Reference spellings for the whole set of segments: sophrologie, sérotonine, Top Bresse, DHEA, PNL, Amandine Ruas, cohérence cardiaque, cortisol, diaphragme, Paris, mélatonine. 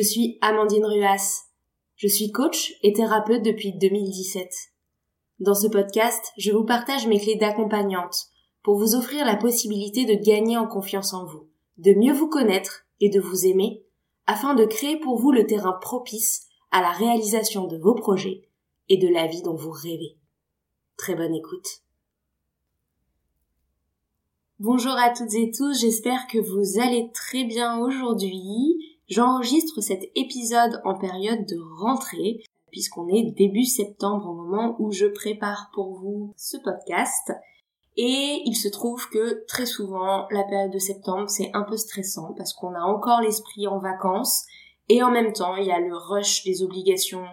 Je suis Amandine Ruas. Je suis coach et thérapeute depuis 2017. Dans ce podcast, je vous partage mes clés d'accompagnante pour vous offrir la possibilité de gagner en confiance en vous, de mieux vous connaître et de vous aimer, afin de créer pour vous le terrain propice à la réalisation de vos projets et de la vie dont vous rêvez. Très bonne écoute. Bonjour à toutes et tous, j'espère que vous allez très bien aujourd'hui. J'enregistre cet épisode en période de rentrée, puisqu'on est début septembre au moment où je prépare pour vous ce podcast. Et il se trouve que très souvent, la période de septembre, c'est un peu stressant parce qu'on a encore l'esprit en vacances et en même temps, il y a le rush des obligations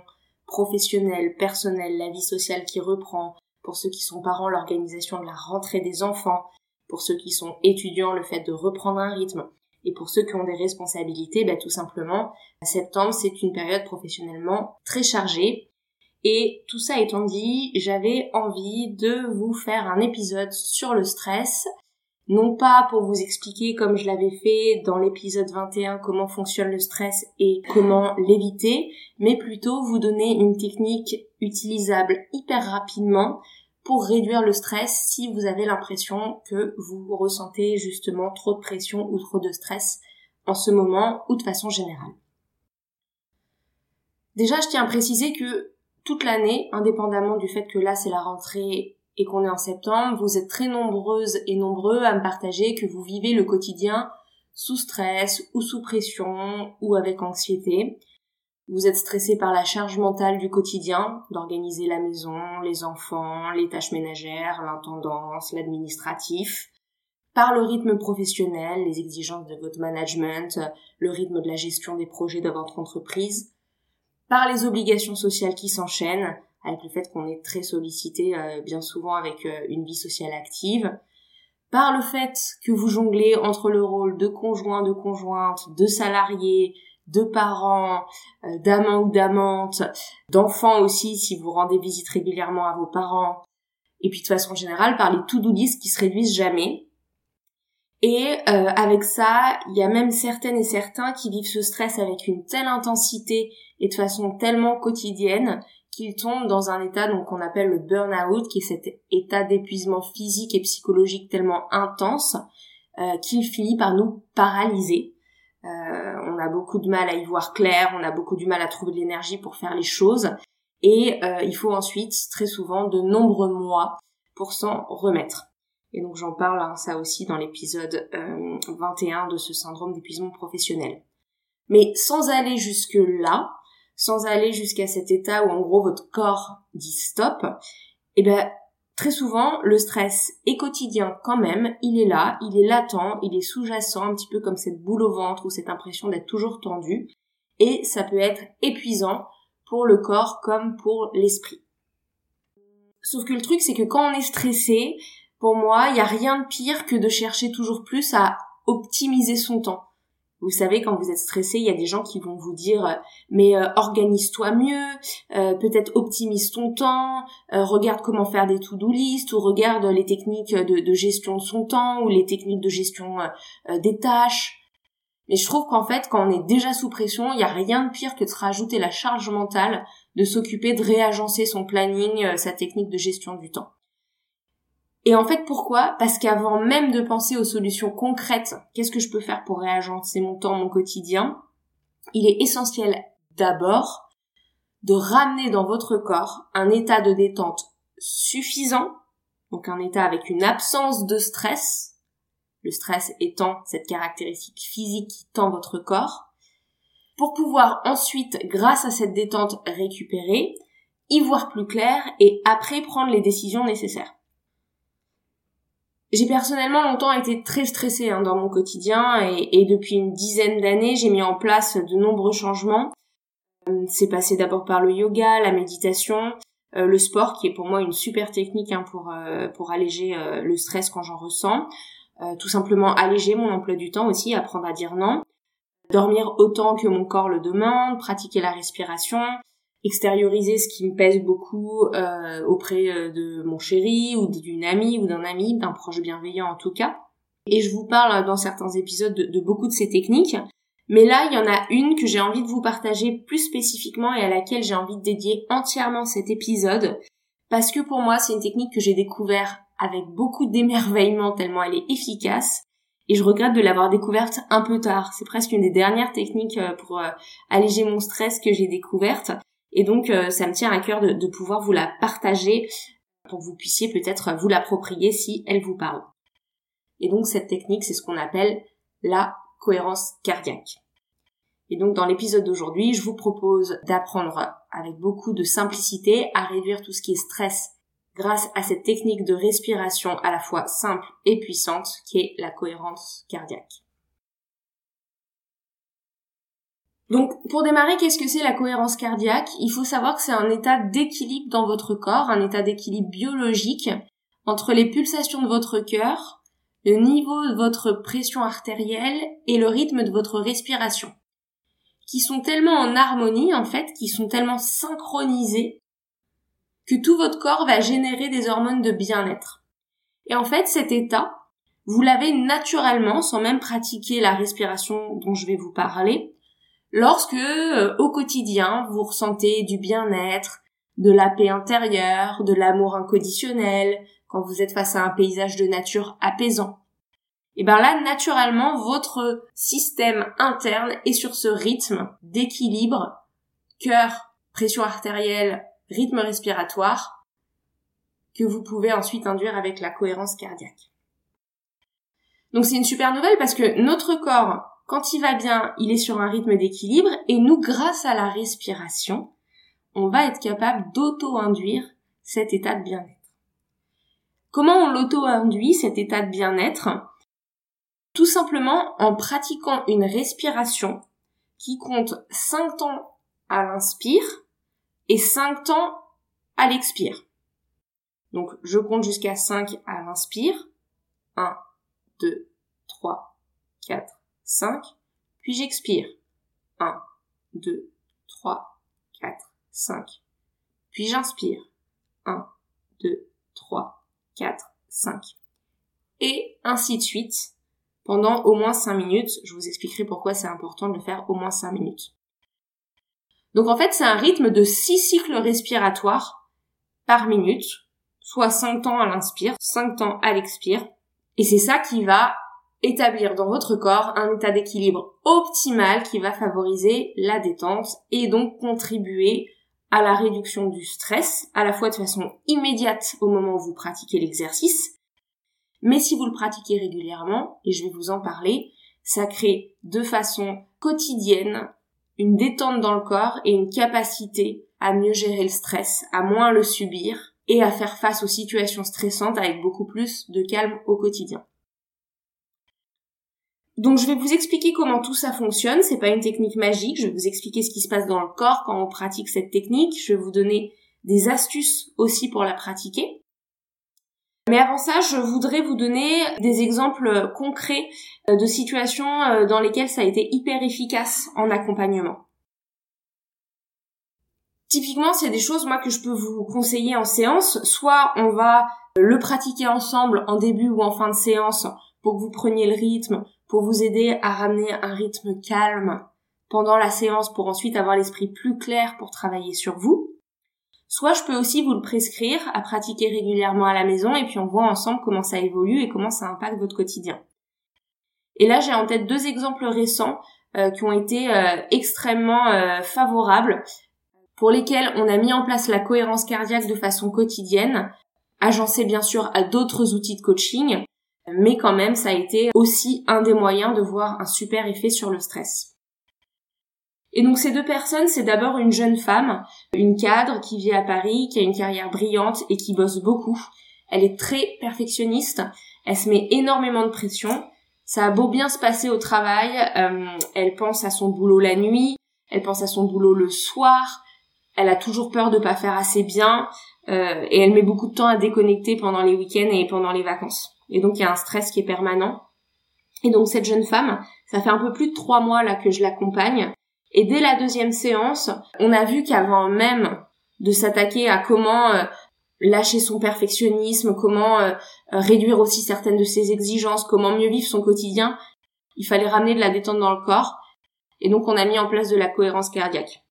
professionnelles, personnelles, la vie sociale qui reprend. Pour ceux qui sont parents, l'organisation de la rentrée des enfants. Pour ceux qui sont étudiants, le fait de reprendre un rythme. Et pour ceux qui ont des responsabilités, tout simplement, septembre, c'est une période professionnellement très chargée. Et tout ça étant dit, j'avais envie de vous faire un épisode sur le stress, non pas pour vous expliquer comme je l'avais fait dans l'épisode 21 comment fonctionne le stress et comment l'éviter, mais plutôt vous donner une technique utilisable hyper rapidement pour réduire le stress si vous avez l'impression que vous ressentez justement trop de pression ou trop de stress en ce moment ou de façon générale. Déjà, je tiens à préciser que toute l'année, indépendamment du fait que là c'est la rentrée et qu'on est en septembre, vous êtes très nombreuses et nombreux à me partager que vous vivez le quotidien sous stress ou sous pression ou avec anxiété. Vous êtes stressé par la charge mentale du quotidien, d'organiser la maison, les enfants, les tâches ménagères, l'intendance, l'administratif, par le rythme professionnel, les exigences de votre management, le rythme de la gestion des projets de votre entreprise, par les obligations sociales qui s'enchaînent, avec le fait qu'on est très sollicité bien souvent avec une vie sociale active, par le fait que vous jonglez entre le rôle de conjoint, de conjointe, de salarié, de parent, d'amant ou d'amante, d'enfant aussi si vous rendez visite régulièrement à vos parents, et puis de façon générale par les to-do list qui se réduisent jamais. Et avec ça, il y a même certaines et certains qui vivent ce stress avec une telle intensité et de façon tellement quotidienne qu'ils tombent dans un état donc qu'on appelle le burn-out, qui est cet état d'épuisement physique et psychologique tellement intense qu'il finit par nous paralyser. On a beaucoup de mal à y voir clair, on a beaucoup du mal à trouver de l'énergie pour faire les choses et il faut ensuite très souvent de nombreux mois pour s'en remettre. Et donc j'en parle ça aussi dans l'épisode 21 de ce syndrome d'épuisement professionnel. Mais sans aller jusque-là, sans aller jusqu'à cet état où en gros votre corps dit stop, très souvent le stress est quotidien quand même, il est latent, il est sous-jacent, un petit peu comme cette boule au ventre ou cette impression d'être toujours tendu, et ça peut être épuisant pour le corps comme pour l'esprit. Sauf que le truc c'est que quand on est stressé, pour moi, il n'y a rien de pire que de chercher toujours plus à optimiser son temps. Vous savez, quand vous êtes stressé, il y a des gens qui vont vous dire « mais organise-toi mieux, peut-être optimise ton temps, regarde comment faire des to-do list ou regarde les techniques de gestion de son temps ou les techniques de gestion des tâches ». Mais je trouve qu'en fait, quand on est déjà sous pression, il n'y a rien de pire que de se rajouter la charge mentale, de s'occuper de réagencer son planning, sa technique de gestion du temps. Et en fait, pourquoi ? Parce qu'avant même de penser aux solutions concrètes, qu'est-ce que je peux faire pour réagencer mon temps, mon quotidien ? Il est essentiel d'abord de ramener dans votre corps un état de détente suffisant, donc un état avec une absence de stress, le stress étant cette caractéristique physique qui tend votre corps, pour pouvoir ensuite, grâce à cette détente récupérée, y voir plus clair et après prendre les décisions nécessaires. J'ai personnellement longtemps été très stressée dans mon quotidien et depuis une dizaine d'années, j'ai mis en place de nombreux changements. C'est passé d'abord par le yoga, la méditation, le sport qui est pour moi une super technique pour alléger le stress quand j'en ressens. Tout simplement alléger mon emploi du temps aussi, apprendre à dire non. Dormir autant que mon corps le demande, pratiquer la respiration, extérioriser ce qui me pèse beaucoup auprès de mon chéri ou d'une amie ou d'un ami, d'un proche bienveillant en tout cas. Et je vous parle dans certains épisodes de beaucoup de ces techniques. Mais là, il y en a une que j'ai envie de vous partager plus spécifiquement et à laquelle j'ai envie de dédier entièrement cet épisode, parce que pour moi, c'est une technique que j'ai découverte avec beaucoup d'émerveillement tellement elle est efficace, et je regrette de l'avoir découverte un peu tard. C'est presque une des dernières techniques pour alléger mon stress que j'ai découverte, et donc ça me tient à cœur de pouvoir vous la partager pour que vous puissiez peut-être vous l'approprier si elle vous parle. Et donc cette technique, c'est ce qu'on appelle la cohérence cardiaque. Et donc dans l'épisode d'aujourd'hui, je vous propose d'apprendre avec beaucoup de simplicité à réduire tout ce qui est stress grâce à cette technique de respiration à la fois simple et puissante qui est la cohérence cardiaque. Donc pour démarrer, qu'est-ce que c'est la cohérence cardiaque ? Il faut savoir que c'est un état d'équilibre dans votre corps, un état d'équilibre biologique entre les pulsations de votre cœur, le niveau de votre pression artérielle et le rythme de votre respiration, qui sont tellement en harmonie en fait, qui sont tellement synchronisés, que tout votre corps va générer des hormones de bien-être. Et en fait, cet état, vous l'avez naturellement, sans même pratiquer la respiration dont je vais vous parler, lorsque, au quotidien, vous ressentez du bien-être, de la paix intérieure, de l'amour inconditionnel, quand vous êtes face à un paysage de nature apaisant. Et ben là, naturellement, votre système interne est sur ce rythme d'équilibre, cœur, pression artérielle, rythme respiratoire, que vous pouvez ensuite induire avec la cohérence cardiaque. Donc c'est une super nouvelle parce que notre corps, quand il va bien, il est sur un rythme d'équilibre et nous, grâce à la respiration, on va être capable d'auto-induire cet état de bien-être. Comment on l'auto-induit, cet état de bien-être ? Tout simplement en pratiquant une respiration qui compte 5 temps à l'inspire et 5 temps à l'expire. Donc je compte jusqu'à 5 à l'inspire, 1, 2, 3, 4, 5, puis j'expire, 1, 2, 3, 4, 5, puis j'inspire, 1, 2, 3, 4, 5, et ainsi de suite, pendant au moins 5 minutes, je vous expliquerai pourquoi c'est important de le faire au moins 5 minutes. Donc en fait, c'est un rythme de 6 cycles respiratoires par minute, soit 5 temps à l'inspire, 5 temps à l'expire. Et c'est ça qui va établir dans votre corps un état d'équilibre optimal qui va favoriser la détente et donc contribuer à la réduction du stress, à la fois de façon immédiate au moment où vous pratiquez l'exercice, mais si vous le pratiquez régulièrement, et je vais vous en parler, ça crée de façon quotidienne une détente dans le corps et une capacité à mieux gérer le stress, à moins le subir et à faire face aux situations stressantes avec beaucoup plus de calme au quotidien. Donc je vais vous expliquer comment tout ça fonctionne, c'est pas une technique magique, je vais vous expliquer ce qui se passe dans le corps quand on pratique cette technique, je vais vous donner des astuces aussi pour la pratiquer. Mais avant ça, je voudrais vous donner des exemples concrets de situations dans lesquelles ça a été hyper efficace en accompagnement. Typiquement, c'est des choses, moi, que je peux vous conseiller en séance. Soit on va le pratiquer ensemble en début ou en fin de séance pour que vous preniez le rythme, pour vous aider à ramener un rythme calme pendant la séance pour ensuite avoir l'esprit plus clair pour travailler sur vous. Soit je peux aussi vous le prescrire à pratiquer régulièrement à la maison et puis on voit ensemble comment ça évolue et comment ça impacte votre quotidien. Et là, j'ai en tête 2 exemples récents qui ont été extrêmement favorables, pour lesquels on a mis en place la cohérence cardiaque de façon quotidienne, agencée bien sûr à d'autres outils de coaching, mais quand même ça a été aussi un des moyens de voir un super effet sur le stress. Et donc ces 2 personnes, c'est d'abord une jeune femme, une cadre qui vit à Paris, qui a une carrière brillante et qui bosse beaucoup. Elle est très perfectionniste, elle se met énormément de pression, ça a beau bien se passer au travail, elle pense à son boulot la nuit, elle pense à son boulot le soir, elle a toujours peur de pas faire assez bien et elle met beaucoup de temps à déconnecter pendant les week-ends et pendant les vacances. Et donc il y a un stress qui est permanent. Et donc cette jeune femme, ça fait un peu plus de 3 mois là que je l'accompagne. Et dès la 2e séance, on a vu qu'avant même de s'attaquer à comment lâcher son perfectionnisme, comment réduire aussi certaines de ses exigences, comment mieux vivre son quotidien, il fallait ramener de la détente dans le corps. Et donc, on a mis en place de la cohérence cardiaque.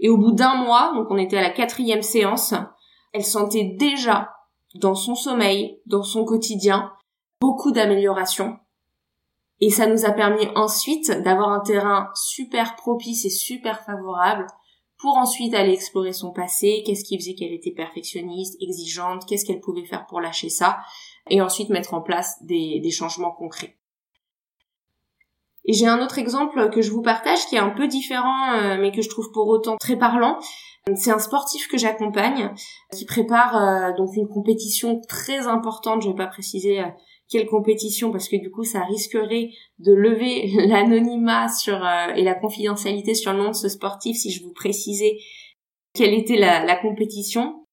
Et au bout d'un mois, donc on était à la 4e séance, elle sentait déjà, dans son sommeil, dans son quotidien, beaucoup d'améliorations. Et ça nous a permis ensuite d'avoir un terrain super propice et super favorable pour ensuite aller explorer son passé, qu'est-ce qui faisait qu'elle était perfectionniste, exigeante, qu'est-ce qu'elle pouvait faire pour lâcher ça, et ensuite mettre en place des changements concrets. Et j'ai un autre exemple que je vous partage qui est un peu différent, mais que je trouve pour autant très parlant. C'est un sportif que j'accompagne qui prépare donc une compétition très importante. Je ne vais pas préciser quelle compétition parce que du coup ça risquerait de lever l'anonymat et la confidentialité sur le nom de ce sportif si je vous précisais quelle était la compétition.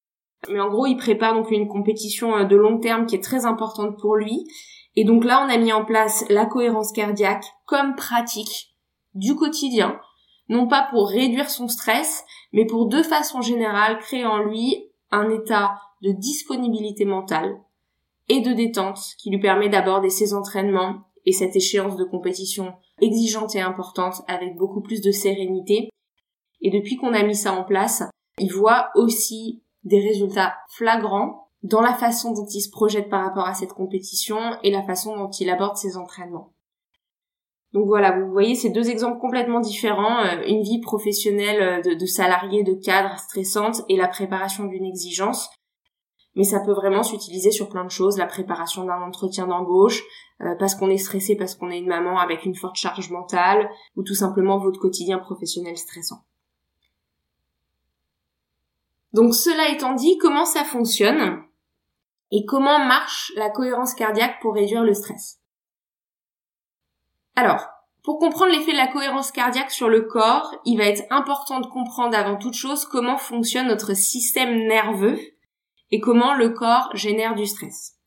Mais en gros, il prépare donc une compétition de long terme qui est très importante pour lui. Et donc là, on a mis en place la cohérence cardiaque comme pratique du quotidien, non pas pour réduire son stress, mais pour de façon générale créer en lui un état de disponibilité mentale et de détente qui lui permet d'aborder ses entraînements et cette échéance de compétition exigeante et importante avec beaucoup plus de sérénité. Et depuis qu'on a mis ça en place, il voit aussi des résultats flagrants dans la façon dont il se projette par rapport à cette compétition et la façon dont il aborde ses entraînements. Donc voilà, vous voyez ces deux exemples complètement différents, une vie professionnelle de salarié, de cadre stressante et la préparation d'une exigence. Mais ça peut vraiment s'utiliser sur plein de choses, la préparation d'un entretien d'embauche, parce qu'on est stressé, parce qu'on est une maman avec une forte charge mentale, ou tout simplement votre quotidien professionnel stressant. Donc cela étant dit, comment ça fonctionne ? Et comment marche la cohérence cardiaque pour réduire le stress ? Alors, pour comprendre l'effet de la cohérence cardiaque sur le corps, il va être important de comprendre avant toute chose comment fonctionne notre système nerveux et comment le corps génère du stress.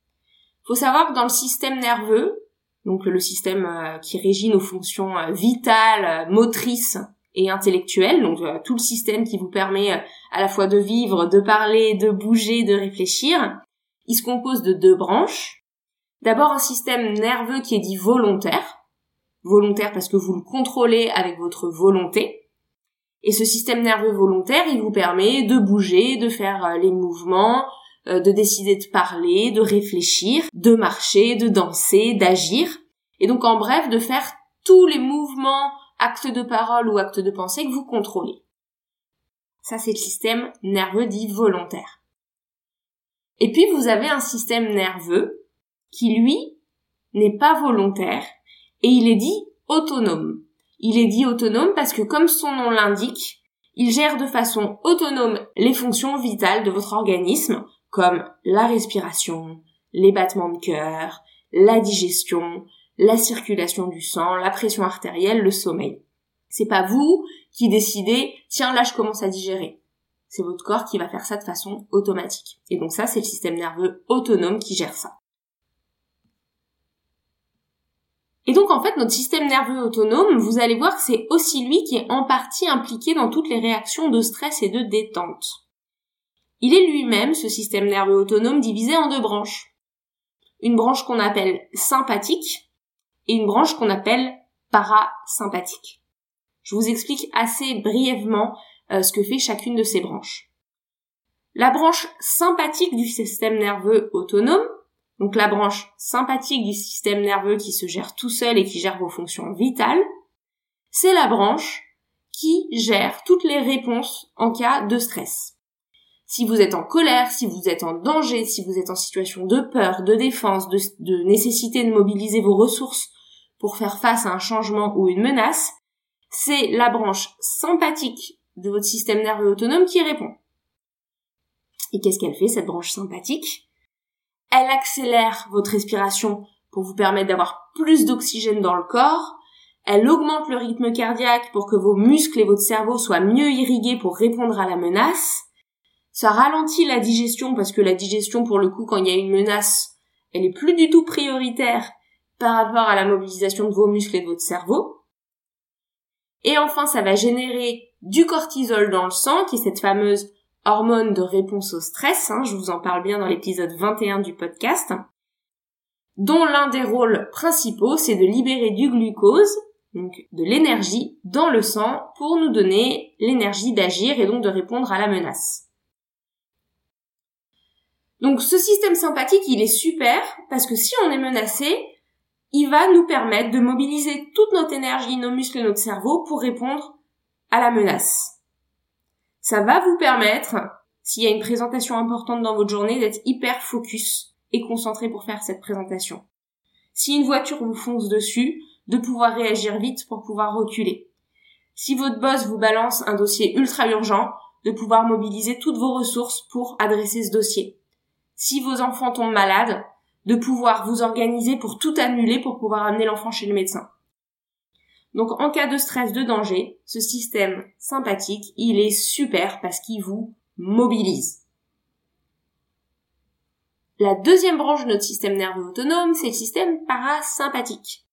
Il faut savoir que dans le système nerveux, donc le système qui régit nos fonctions vitales, motrices et intellectuelles, donc tout le système qui vous permet à la fois de vivre, de parler, de bouger, de réfléchir, il se compose de deux branches. D'abord un système nerveux qui est dit volontaire parce que vous le contrôlez avec votre volonté. Et ce système nerveux volontaire, il vous permet de bouger, de faire les mouvements, de décider de parler, de réfléchir, de marcher, de danser, d'agir. Et donc, en bref, de faire tous les mouvements, actes de parole ou actes de pensée que vous contrôlez. Ça, c'est le système nerveux dit volontaire. Et puis, vous avez un système nerveux qui, lui, n'est pas volontaire. Et il est dit autonome. Il est dit autonome parce que, comme son nom l'indique, il gère de façon autonome les fonctions vitales de votre organisme, comme la respiration, les battements de cœur, la digestion, la circulation du sang, la pression artérielle, le sommeil. C'est pas vous qui décidez « Tiens, là, je commence à digérer ». C'est votre corps qui va faire ça de façon automatique. Et donc ça, c'est le système nerveux autonome qui gère ça. Et donc, en fait, notre système nerveux autonome, vous allez voir que c'est aussi lui qui est en partie impliqué dans toutes les réactions de stress et de détente. Il est lui-même, ce système nerveux autonome, divisé en deux branches. Une branche qu'on appelle sympathique et une branche qu'on appelle parasympathique. Je vous explique assez brièvement ce que fait chacune de ces branches. La branche sympathique du système nerveux autonome, donc la branche sympathique du système nerveux qui se gère tout seul et qui gère vos fonctions vitales, c'est la branche qui gère toutes les réponses en cas de stress. Si vous êtes en colère, si vous êtes en danger, si vous êtes en situation de peur, de défense, de nécessité de mobiliser vos ressources pour faire face à un changement ou une menace, c'est la branche sympathique de votre système nerveux autonome qui répond. Et qu'est-ce qu'elle fait, cette branche sympathique ? Elle accélère votre respiration pour vous permettre d'avoir plus d'oxygène dans le corps. Elle augmente le rythme cardiaque pour que vos muscles et votre cerveau soient mieux irrigués pour répondre à la menace. Ça ralentit la digestion parce que la digestion, pour le coup, quand il y a une menace, elle est plus du tout prioritaire par rapport à la mobilisation de vos muscles et de votre cerveau. Et enfin, ça va générer du cortisol dans le sang, qui est cette fameuse hormone de réponse au stress, je vous en parle bien dans l'épisode 21 du podcast, dont l'un des rôles principaux, c'est de libérer du glucose, donc de l'énergie, dans le sang pour nous donner l'énergie d'agir et donc de répondre à la menace. Donc ce système sympathique, il est super parce que si on est menacé, il va nous permettre de mobiliser toute notre énergie, nos muscles et notre cerveau pour répondre à la menace. Ça va vous permettre, s'il y a une présentation importante dans votre journée, d'être hyper focus et concentré pour faire cette présentation. Si une voiture vous fonce dessus, de pouvoir réagir vite pour pouvoir reculer. Si votre boss vous balance un dossier ultra urgent, de pouvoir mobiliser toutes vos ressources pour adresser ce dossier. Si vos enfants tombent malades, de pouvoir vous organiser pour tout annuler pour pouvoir amener l'enfant chez le médecin. Donc en cas de stress, de danger, ce système sympathique, il est super parce qu'il vous mobilise. La deuxième branche de notre système nerveux autonome, c'est le système parasympathique.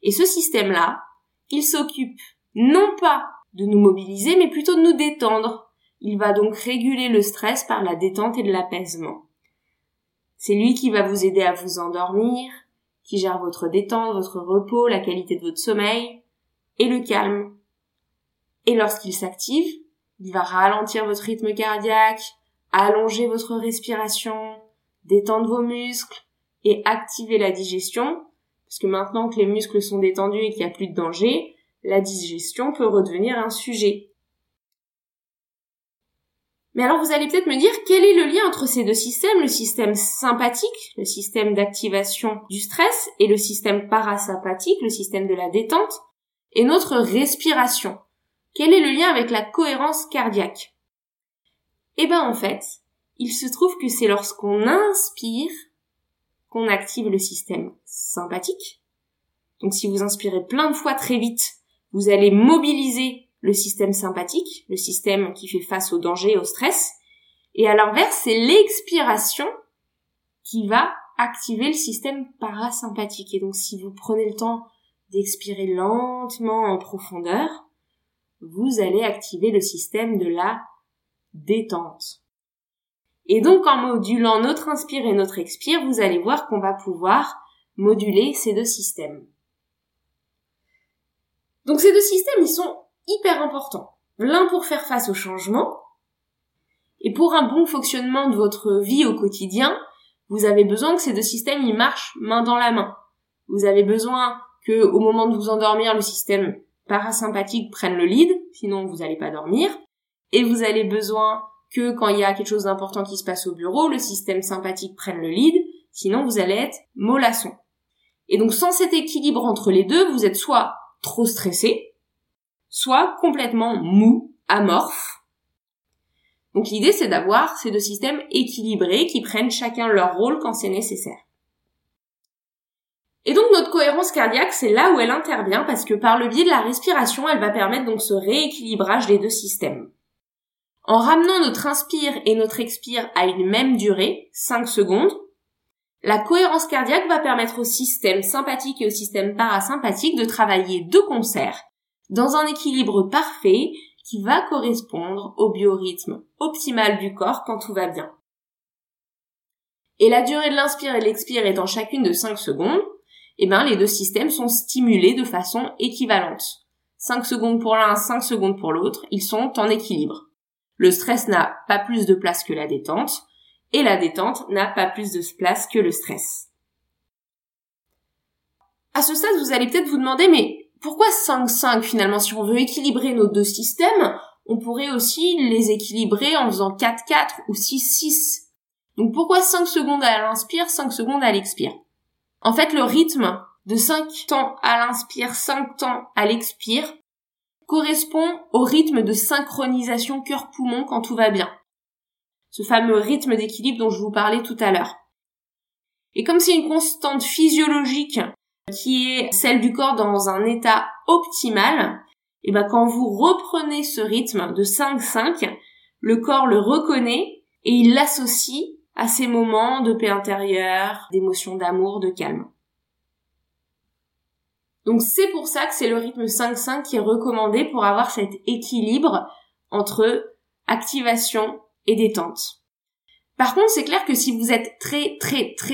Et ce système-là, il s'occupe non pas de nous mobiliser, mais plutôt de nous détendre. Il va donc réguler le stress par la détente et de l'apaisement. C'est lui qui va vous aider à vous endormir, qui gère votre détente, votre repos, la qualité de votre sommeil et le calme. Et lorsqu'il s'active, il va ralentir votre rythme cardiaque, allonger votre respiration, détendre vos muscles et activer la digestion. Parce que maintenant que les muscles sont détendus et qu'il n'y a plus de danger, la digestion peut redevenir un sujet. Mais alors vous allez peut-être me dire, quel est le lien entre ces deux systèmes, le système sympathique, le système d'activation du stress, et le système parasympathique, le système de la détente, et notre respiration? Quel est le lien avec la cohérence cardiaque? Eh ben en fait, il se trouve que c'est lorsqu'on inspire qu'on active le système sympathique. Donc si vous inspirez plein de fois très vite, vous allez mobiliser le système sympathique, le système qui fait face au danger, au stress. Et à l'inverse, c'est l'expiration qui va activer le système parasympathique. Et donc si vous prenez le temps d'expirer lentement en profondeur, vous allez activer le système de la détente. Et donc, en modulant notre inspire et notre expire, vous allez voir qu'on va pouvoir moduler ces deux systèmes. Donc, ces deux systèmes, ils sont hyper importants. L'un pour faire face au changement, et pour un bon fonctionnement de votre vie au quotidien, vous avez besoin que ces deux systèmes, ils marchent main dans la main. Vous avez besoin que, au moment de vous endormir, le système parasympathique prenne le lead, sinon vous n'allez pas dormir, et vous avez besoin que quand il y a quelque chose d'important qui se passe au bureau, le système sympathique prenne le lead, sinon vous allez être mollasson. Et donc sans cet équilibre entre les deux, vous êtes soit trop stressé, soit complètement mou, amorphe. Donc l'idée c'est d'avoir ces deux systèmes équilibrés qui prennent chacun leur rôle quand c'est nécessaire. Et donc notre cohérence cardiaque, c'est là où elle intervient parce que par le biais de la respiration, elle va permettre donc ce rééquilibrage des deux systèmes. En ramenant notre inspire et notre expire à une même durée, 5 secondes, la cohérence cardiaque va permettre au système sympathique et au système parasympathique de travailler de concert, dans un équilibre parfait qui va correspondre au biorhythme optimal du corps quand tout va bien. Et la durée de l'inspire et de l'expire étant chacune de 5 secondes, eh ben les deux systèmes sont stimulés de façon équivalente. 5 secondes pour l'un, 5 secondes pour l'autre, ils sont en équilibre. Le stress n'a pas plus de place que la détente, et la détente n'a pas plus de place que le stress. À ce stade, vous allez peut-être vous demander, mais pourquoi 5-5 finalement? Si on veut équilibrer nos deux systèmes, on pourrait aussi les équilibrer en faisant 4-4 ou 6-6. Donc pourquoi 5 secondes à l'inspire, 5 secondes à l'expire? En fait, le rythme de 5 temps à l'inspire, 5 temps à l'expire, correspond au rythme de synchronisation cœur-poumon quand tout va bien. Ce fameux rythme d'équilibre dont je vous parlais tout à l'heure. Et comme c'est une constante physiologique qui est celle du corps dans un état optimal, et ben quand vous reprenez ce rythme de 5-5, le corps le reconnaît et il l'associe à ces moments de paix intérieure, d'émotion d'amour, de calme. Donc c'est pour ça que c'est le rythme 5-5 qui est recommandé pour avoir cet équilibre entre activation et détente. Par contre, c'est clair que si vous êtes très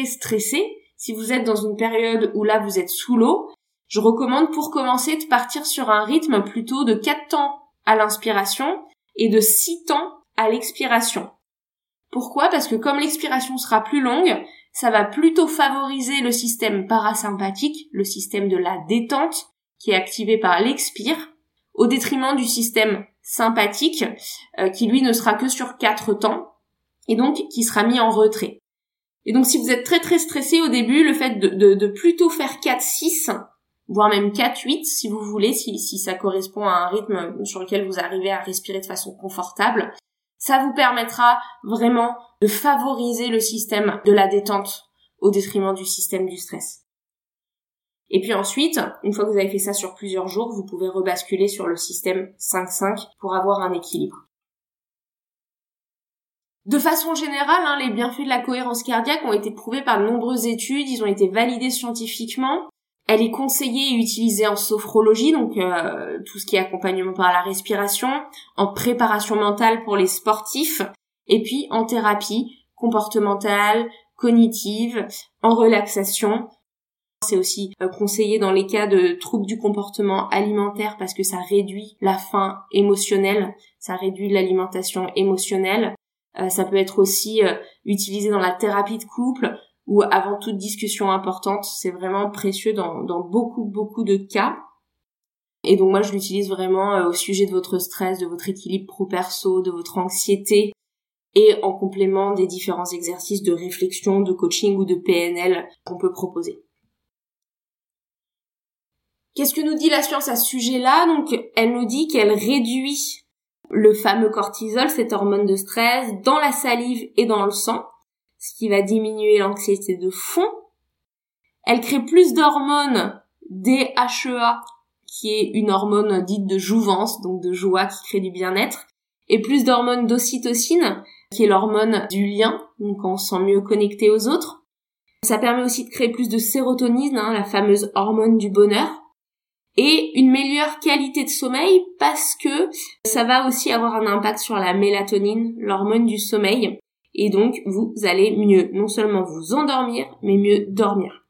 stressé, si vous êtes dans une période où là vous êtes sous l'eau, Je recommande pour commencer de partir sur un rythme plutôt de 4 temps à l'inspiration et de 6 temps à l'expiration. Pourquoi ? Parce que comme l'expiration sera plus longue, ça va plutôt favoriser le système parasympathique, le système de la détente, qui est activé par l'expire, au détriment du système sympathique, qui lui ne sera que sur 4 temps, et donc qui sera mis en retrait. Et donc si vous êtes très très stressé au début, le fait de plutôt faire 4-6, voire même 4-8 si vous voulez, si ça correspond à un rythme sur lequel vous arrivez à respirer de façon confortable, ça vous permettra vraiment de favoriser le système de la détente au détriment du système du stress. Et puis ensuite, une fois que vous avez fait ça sur plusieurs jours, vous pouvez rebasculer sur le système 5-5 pour avoir un équilibre. De façon générale, les bienfaits de la cohérence cardiaque ont été prouvés par de nombreuses études, ils ont été validés scientifiquement. Elle est conseillée et utilisée en sophrologie, donc tout ce qui est accompagnement par la respiration, en préparation mentale pour les sportifs, et puis en thérapie comportementale, cognitive, en relaxation. C'est aussi conseillé dans les cas de troubles du comportement alimentaire parce que ça réduit la faim émotionnelle, ça réduit l'alimentation émotionnelle. Ça peut être aussi utilisé dans la thérapie de couple, ou avant toute discussion importante, c'est vraiment précieux dans beaucoup de cas. Et donc moi je l'utilise vraiment au sujet de votre stress, de votre équilibre pro-perso, de votre anxiété, et en complément des différents exercices de réflexion, de coaching ou de PNL qu'on peut proposer. Qu'est-ce que nous dit la science à ce sujet-là ? Donc elle nous dit qu'elle réduit le fameux cortisol, cette hormone de stress, dans la salive et dans le sang, ce qui va diminuer l'anxiété de fond. Elle crée plus d'hormones DHEA, qui est une hormone dite de jouvence, donc de joie, qui crée du bien-être, et plus d'hormones d'ocytocine, qui est l'hormone du lien, donc on se sent mieux connecté aux autres. Ça permet aussi de créer plus de sérotonine, la fameuse hormone du bonheur, et une meilleure qualité de sommeil parce que ça va aussi avoir un impact sur la mélatonine, l'hormone du sommeil. Et donc, vous allez mieux, non seulement vous endormir, mais mieux dormir.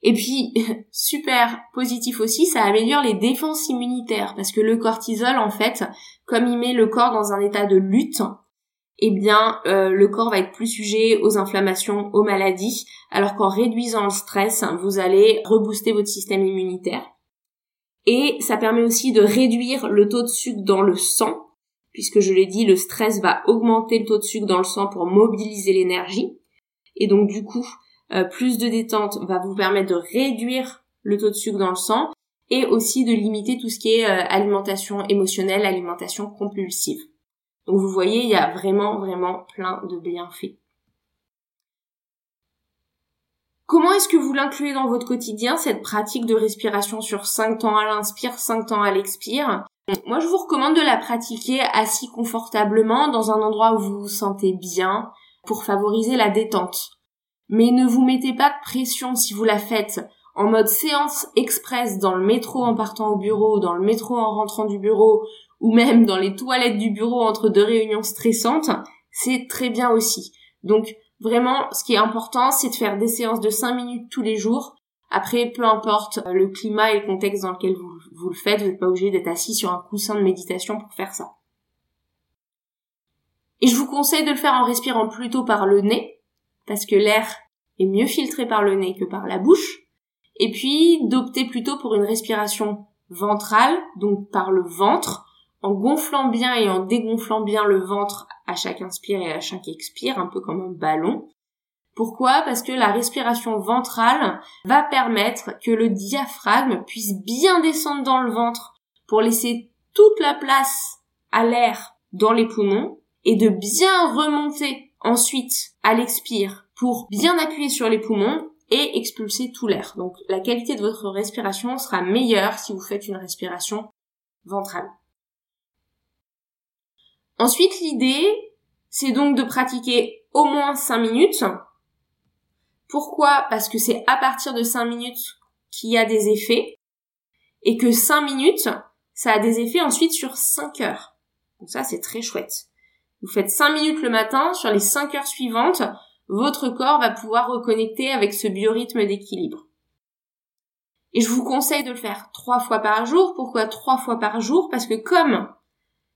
Et puis, super positif aussi, ça améliore les défenses immunitaires, parce que le cortisol, en fait, comme il met le corps dans un état de lutte, le corps va être plus sujet aux inflammations, aux maladies, alors qu'en réduisant le stress, vous allez rebooster votre système immunitaire. Et ça permet aussi de réduire le taux de sucre dans le sang, puisque je l'ai dit, le stress va augmenter le taux de sucre dans le sang pour mobiliser l'énergie. Et donc du coup, plus de détente va vous permettre de réduire le taux de sucre dans le sang et aussi de limiter tout ce qui est alimentation émotionnelle, alimentation compulsive. Donc vous voyez, il y a vraiment plein de bienfaits. Comment est-ce que vous l'incluez dans votre quotidien, cette pratique de respiration sur 5 temps à l'inspire, 5 temps à l'expire ? Moi, je vous recommande de la pratiquer assis confortablement dans un endroit où vous vous sentez bien pour favoriser la détente. Mais ne vous mettez pas de pression si vous la faites en mode séance express dans le métro en partant au bureau, dans le métro en rentrant du bureau ou même dans les toilettes du bureau entre deux réunions stressantes. C'est très bien aussi. Donc vraiment, ce qui est important, c'est de faire des séances de 5 minutes tous les jours. Après, peu importe le climat et le contexte dans lequel vous le faites, vous n'êtes pas obligé d'être assis sur un coussin de méditation pour faire ça. Et je vous conseille de le faire en respirant plutôt par le nez, parce que l'air est mieux filtré par le nez que par la bouche. Et puis, d'opter plutôt pour une respiration ventrale, donc par le ventre, en gonflant bien et en dégonflant bien le ventre à chaque inspire et à chaque expire, un peu comme un ballon. Pourquoi ? Parce que la respiration ventrale va permettre que le diaphragme puisse bien descendre dans le ventre pour laisser toute la place à l'air dans les poumons et de bien remonter ensuite à l'expire pour bien appuyer sur les poumons et expulser tout l'air. Donc la qualité de votre respiration sera meilleure si vous faites une respiration ventrale. Ensuite, l'idée, c'est donc de pratiquer au moins 5 minutes. Pourquoi ? Parce que c'est à partir de 5 minutes qu'il y a des effets et que 5 minutes, ça a des effets ensuite sur 5 heures. Donc ça, c'est très chouette. Vous faites 5 minutes le matin, sur les 5 heures suivantes, votre corps va pouvoir reconnecter avec ce biorhythme d'équilibre. Et je vous conseille de le faire 3 fois par jour. Pourquoi 3 fois par jour? Parce que comme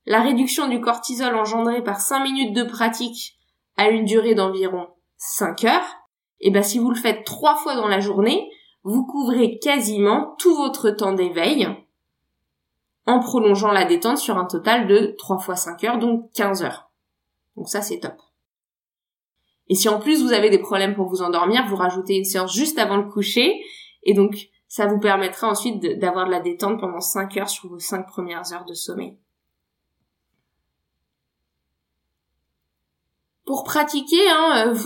la réduction du cortisol engendrée par 5 minutes de pratique a une durée d'environ 5 heures, et ben si vous le faites 3 fois dans la journée, vous couvrez quasiment tout votre temps d'éveil en prolongeant la détente sur un total de 3 fois 5 heures, donc 15 heures. Donc ça, c'est top. Et si en plus vous avez des problèmes pour vous endormir, vous rajoutez une séance juste avant le coucher, et donc ça vous permettra ensuite d'avoir de la détente pendant 5 heures sur vos 5 premières heures de sommeil. Pour pratiquer,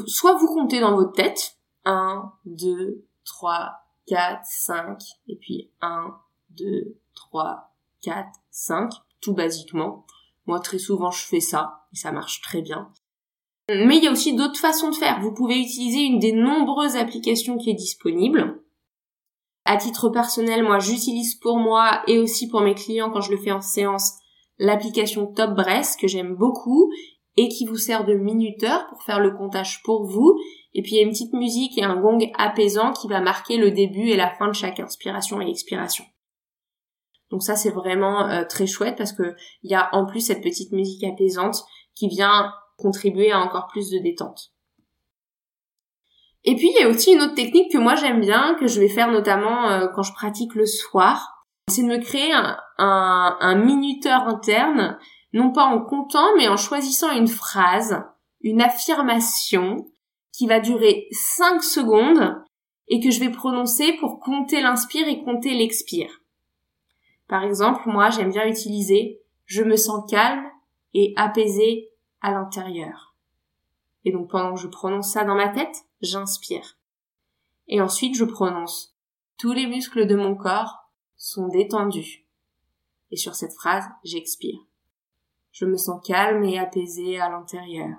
soit vous comptez dans votre tête, 1, 2, 3, 4, 5, et puis 1, 2, 3, 4, 5, tout basiquement. Moi, très souvent, je fais ça, et ça marche très bien. Mais il y a aussi d'autres façons de faire. Vous pouvez utiliser une des nombreuses applications qui est disponible. À titre personnel, moi, j'utilise pour moi et aussi pour mes clients quand je le fais en séance, l'application Top Bresse, que j'aime beaucoup, et qui vous sert de minuteur pour faire le comptage pour vous. Et puis, il y a une petite musique et un gong apaisant qui va marquer le début et la fin de chaque inspiration et expiration. Donc ça, c'est vraiment très chouette parce que il y a en plus cette petite musique apaisante qui vient contribuer à encore plus de détente. Et puis, il y a aussi une autre technique que moi j'aime bien, que je vais faire notamment quand je pratique le soir. C'est de me créer un minuteur interne, non pas en comptant, mais en choisissant une phrase, une affirmation qui va durer 5 secondes et que je vais prononcer pour compter l'inspire et compter l'expire. Par exemple, moi, j'aime bien utiliser « je me sens calme et apaisée à l'intérieur ». Et donc, pendant que je prononce ça dans ma tête, j'inspire. Et ensuite, je prononce « tous les muscles de mon corps sont détendus ». Et sur cette phrase, j'expire. « Je me sens calme et apaisée à l'intérieur ».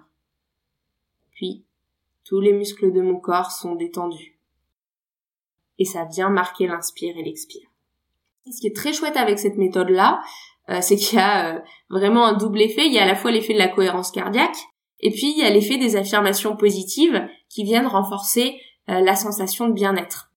Puis, « tous les muscles de mon corps sont détendus ». Et ça vient marquer l'inspire et l'expire. Ce qui est très chouette avec cette méthode-là, c'est qu'il y a vraiment un double effet. Il y a à la fois l'effet de la cohérence cardiaque, et puis il y a l'effet des affirmations positives qui viennent renforcer la sensation de bien-être.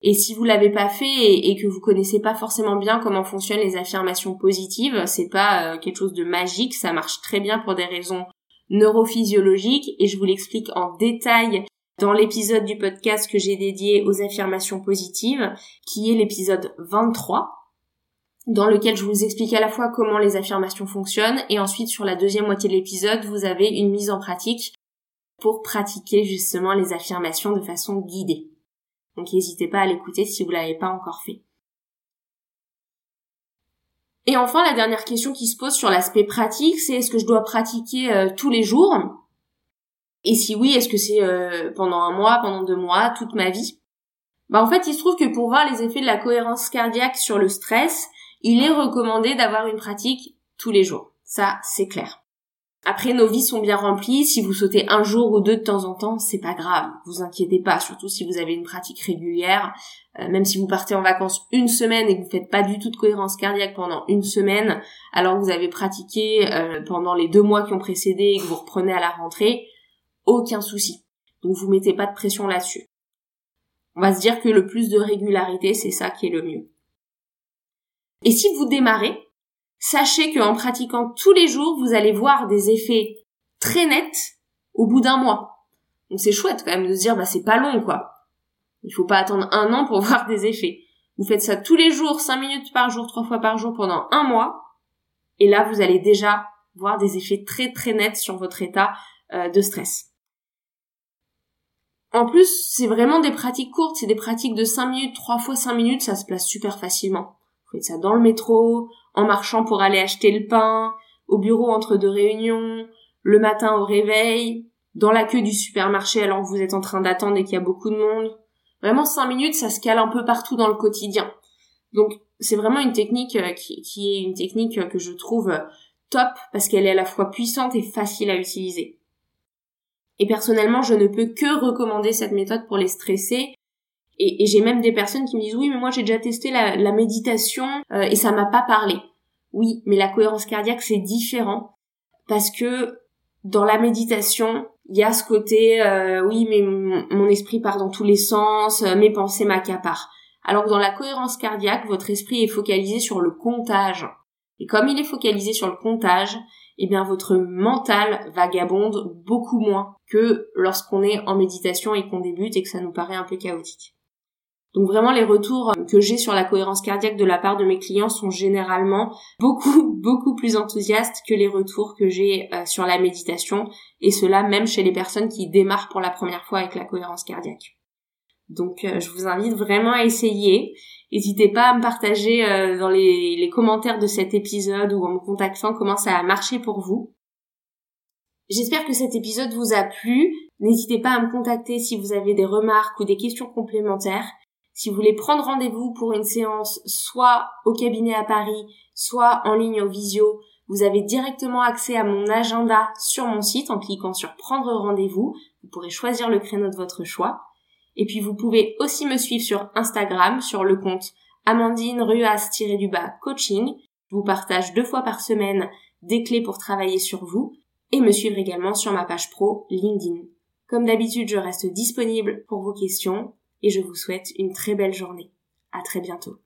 Et si vous l'avez pas fait et que vous connaissez pas forcément bien comment fonctionnent les affirmations positives, c'est pas quelque chose de magique, ça marche très bien pour des raisons neurophysiologiques, et je vous l'explique en détail dans l'épisode du podcast que j'ai dédié aux affirmations positives, qui est l'épisode 23, dans lequel je vous explique à la fois comment les affirmations fonctionnent, et ensuite sur la deuxième moitié de l'épisode, vous avez une mise en pratique pour pratiquer justement les affirmations de façon guidée. Donc n'hésitez pas à l'écouter si vous ne l'avez pas encore fait. Et enfin, la dernière question qui se pose sur l'aspect pratique, c'est est-ce que je dois pratiquer tous les jours ? Et si oui, est-ce que c'est pendant 1 mois, pendant 2 mois, toute ma vie? Bah en fait, il se trouve que pour voir les effets de la cohérence cardiaque sur le stress, il est recommandé d'avoir une pratique tous les jours. Ça, c'est clair. Après, nos vies sont bien remplies. Si vous sautez un jour ou deux de temps en temps, c'est pas grave. Vous inquiétez pas, surtout si vous avez une pratique régulière. Même si vous partez en vacances 1 semaine et que vous faites pas du tout de cohérence cardiaque pendant 1 semaine, alors que vous avez pratiqué pendant les 2 mois qui ont précédé et que vous reprenez à la rentrée, aucun souci. Donc vous mettez pas de pression là-dessus. On va se dire que le plus de régularité, c'est ça qui est le mieux. Et si vous démarrez, sachez qu'en pratiquant tous les jours, vous allez voir des effets très nets au bout d'1 mois. Donc c'est chouette quand même de se dire, bah c'est pas long quoi. Il faut pas attendre 1 an pour voir des effets. Vous faites ça tous les jours, 5 minutes par jour, 3 fois par jour pendant 1 mois. Et là, vous allez déjà voir des effets très très nets sur votre état de stress. En plus, c'est vraiment des pratiques courtes, c'est des pratiques de 5 minutes, 3 fois 5 minutes, ça se place super facilement. Vous faites ça dans le métro, en marchant pour aller acheter le pain, au bureau entre 2 réunions, le matin au réveil, dans la queue du supermarché alors que vous êtes en train d'attendre et qu'il y a beaucoup de monde. Vraiment 5 minutes, ça se cale un peu partout dans le quotidien. Donc, c'est vraiment une technique qui est une technique que je trouve top parce qu'elle est à la fois puissante et facile à utiliser. Et personnellement, je ne peux que recommander cette méthode pour les stressés. Et j'ai même des personnes qui me disent « Oui, mais moi j'ai déjà testé la méditation et ça m'a pas parlé. » Oui, mais la cohérence cardiaque, c'est différent. Parce que dans la méditation, il y a ce côté « Oui, mais mon esprit part dans tous les sens, mes pensées m'accaparent. » Alors que dans la cohérence cardiaque, votre esprit est focalisé sur le comptage. Et comme il est focalisé sur le comptage, eh bien votre mental vagabonde beaucoup moins que lorsqu'on est en méditation et qu'on débute et que ça nous paraît un peu chaotique. Donc vraiment, les retours que j'ai sur la cohérence cardiaque de la part de mes clients sont généralement beaucoup plus enthousiastes que les retours que j'ai sur la méditation, et cela même chez les personnes qui démarrent pour la première fois avec la cohérence cardiaque. Donc je vous invite vraiment à essayer. N'hésitez pas à me partager dans les commentaires de cet épisode ou en me contactant comment ça a marché pour vous. J'espère que cet épisode vous a plu. N'hésitez pas à me contacter si vous avez des remarques ou des questions complémentaires. Si vous voulez prendre rendez-vous pour une séance, soit au cabinet à Paris, soit en ligne en visio, vous avez directement accès à mon agenda sur mon site en cliquant sur « Prendre rendez-vous ». Vous pourrez choisir le créneau de votre choix. Et puis vous pouvez aussi me suivre sur Instagram, sur le compte Amandine Ruas-coaching. Je vous partage 2 fois par semaine des clés pour travailler sur vous, et me suivre également sur ma page pro LinkedIn. Comme d'habitude, je reste disponible pour vos questions. Et je vous souhaite une très belle journée. À très bientôt.